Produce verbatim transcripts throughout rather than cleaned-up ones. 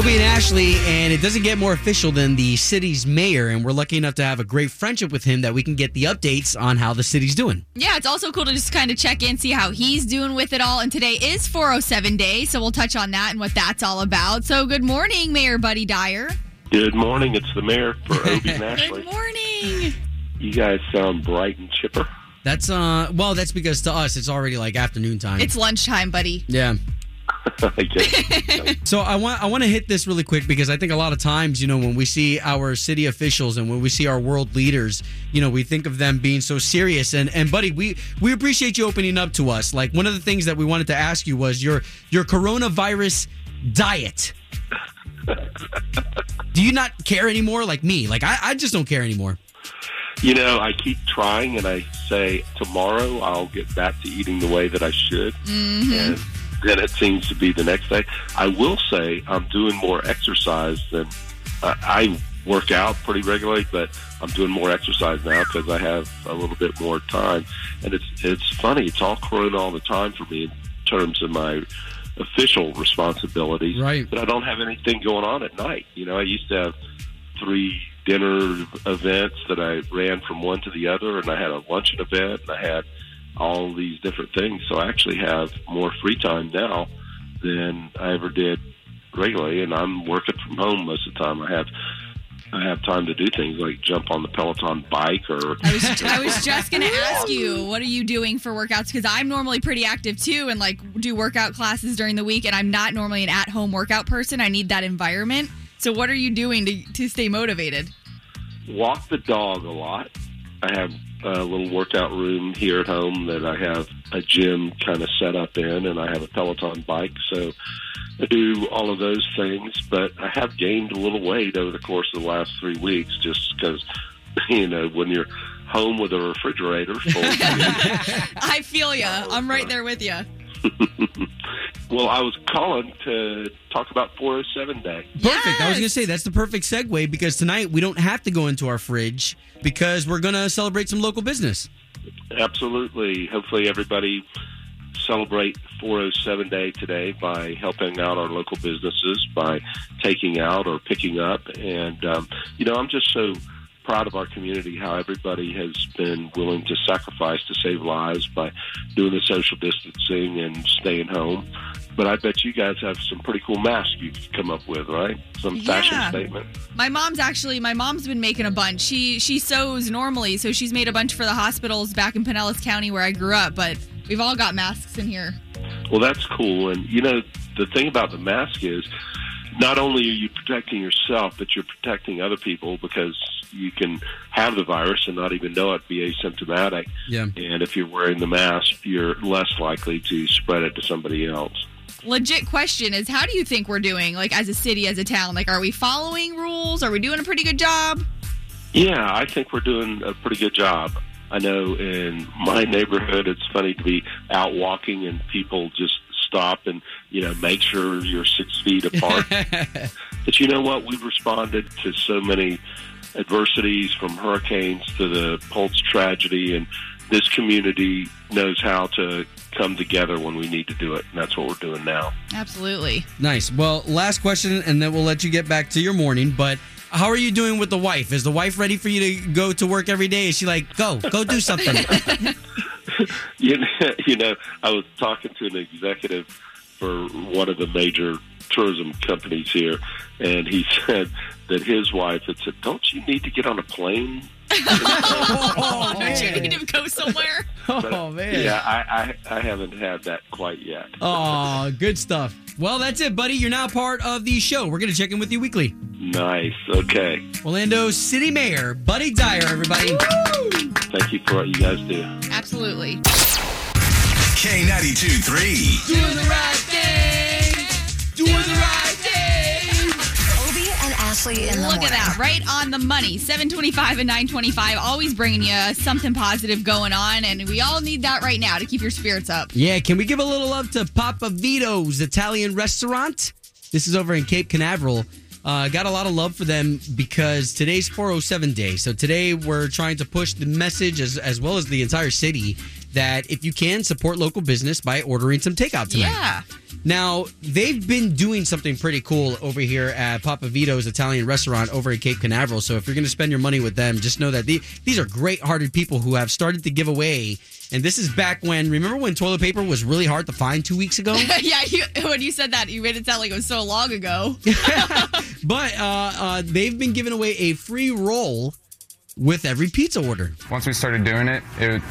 Obie and Ashley, and it doesn't get more official than the city's mayor, and we're lucky enough to have a great friendship with him that we can get the updates on how the city's doing. Yeah, it's also cool to just kind of check in, see how he's doing with it all, and today is four oh seven Day, so we'll touch on that and what that's all about. So good morning, Mayor Buddy Dyer. Good morning. It's the mayor for Obie and Ashley. Good morning. You guys sound bright and chipper. That's, uh, well, that's because to us, it's already like afternoon time. It's lunchtime, buddy. Yeah. So I want I want to hit this really quick because I think a lot of times, you know, when we see our city officials and when we see our world leaders, you know, we think of them being so serious. And, and buddy, we, we appreciate you opening up to us. Like, one of the things that we wanted to ask you was your your coronavirus diet. Do you not care anymore like me? Like, I, I just don't care anymore. You know, I keep trying and I say, tomorrow I'll get back to eating the way that I should. Mm-hmm. And then it seems to be the next day. I will say I'm doing more exercise than uh, I work out pretty regularly, but I'm doing more exercise now because I have a little bit more time. And it's it's funny. It's all corona all the time for me in terms of my official responsibilities. Right. But I don't have anything going on at night. You know, I used to have three dinner events that I ran from one to the other, and I had a luncheon event, and I had all these different things. So I actually have more free time now than I ever did regularly, and I'm working from home most of the time. I have I have time to do things like jump on the Peloton bike. Or I was, I was just going to ask you, what are you doing for workouts? Because I'm normally pretty active too, and like do workout classes during the week, and I'm not normally an at-home workout person. I need that environment. So what are you doing to, to stay motivated? Walk the dog a lot. I have a little workout room here at home that I have a gym kind of set up in, and I have a Peloton bike, so I do all of those things. But I have gained a little weight over the course of the last three weeks just because, you know, when you're home with a refrigerator full of I feel you. I'm right there with you. Well, I was calling to talk about four oh seven Day. Perfect. Yes. I was going to say, that's the perfect segue because tonight we don't have to go into our fridge because we're going to celebrate some local business. Absolutely. Hopefully everybody celebrate four oh seven Day today by helping out our local businesses, by taking out or picking up. And, um, you know, I'm just so proud of our community, how everybody has been willing to sacrifice to save lives by doing the social distancing and staying home. But I bet you guys have some pretty cool masks you've come up with, right? Some yeah. fashion statement. My mom's actually, my mom's been making a bunch. She she sews normally, so she's made a bunch for the hospitals back in Pinellas County where I grew up. But we've all got masks in here. Well, that's cool. And, you know, the thing about the mask is not only are you protecting yourself, but you're protecting other people because you can have the virus and not even know it, be asymptomatic. Yeah. And if you're wearing the mask, you're less likely to spread it to somebody else. Legit question is, how do you think we're doing, like, as a city, as a town? Like, are we following rules? Are we doing a pretty good job? Yeah, I think we're doing a pretty good job. I know in my neighborhood, it's funny to be out walking and people just stop and, you know, make sure you're six feet apart. But you know what? We've responded to so many adversities, from hurricanes to the Pulse tragedy, and this community knows how to come together when we need to do it, and that's what we're doing now. Absolutely. Nice. Well, last question, and then we'll let you get back to your morning, but how are you doing with the wife? Is the wife ready for you to go to work every day? Is she like, go, go do something? you, know, you know, I was talking to an executive for one of the major tourism companies here, and he said that his wife had said, don't you need to get on a plane? oh, don't you need to go somewhere? But, oh, man. Yeah, I, I, I haven't had that quite yet. Oh, good stuff. Well, that's it, buddy. You're now part of the show. We're going to check in with you weekly. Nice. Okay. Orlando City Mayor Buddy Dyer, everybody. Woo! Thank you for what you guys do. Absolutely. K ninety-two point three. Doing the right thing. Doing the right thing. Obie and Ashley in the Look morning. At that. Right on the money. seven twenty-five and nine twenty-five. Always bringing you something positive going on. And we all need that right now to keep your spirits up. Yeah. Can we give a little love to Papa Vito's Italian Restaurant? This is over in Cape Canaveral. Uh, got a lot of love for them because today's four oh seven Day. So today we're trying to push the message as, as well as the entire city that if you can, support local business by ordering some takeout tonight. Yeah. Now, they've been doing something pretty cool over here at Papa Vito's Italian Restaurant over at Cape Canaveral. So if you're going to spend your money with them, just know that the, these are great-hearted people who have started to give away. And this is back when, remember when toilet paper was really hard to find two weeks ago? yeah, you, when you said that, you made it sound like it was so long ago. But uh, uh, they've been giving away a free roll with every pizza order. Once we started doing it, it...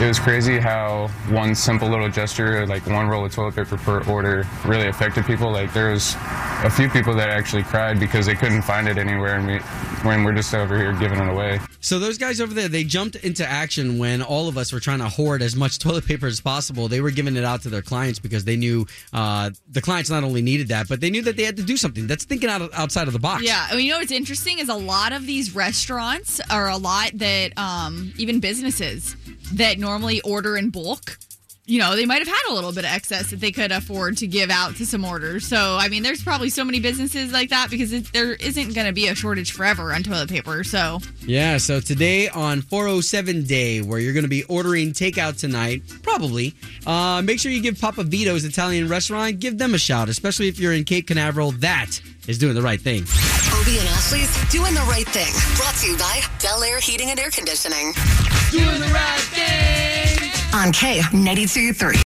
It was crazy how one simple little gesture, like one roll of toilet paper per order, really affected people. Like there was a few people that actually cried because they couldn't find it anywhere, and we, when we're just over here giving it away. So those guys over there, they jumped into action when all of us were trying to hoard as much toilet paper as possible. They were giving it out to their clients because they knew uh, the clients not only needed that, but they knew that they had to do something. That's thinking out outside of the box. Yeah, I mean, you know what's interesting is a lot of these restaurants are a lot that um, even businesses that normally order in bulk, you know, they might have had a little bit of excess that they could afford to give out to some orders. So, I mean, there's probably so many businesses like that because it, there isn't going to be a shortage forever on toilet paper, so. Yeah, so today on four oh seven Day, where you're going to be ordering takeout tonight, probably, uh, make sure you give Papa Vito's Italian Restaurant, give them a shout, especially if you're in Cape Canaveral. That is doing the right thing. Obie and Ashley's Doing the Right Thing. Brought to you by Del Air Heating and Air Conditioning. Doing the right thing. On K ninety-two point three.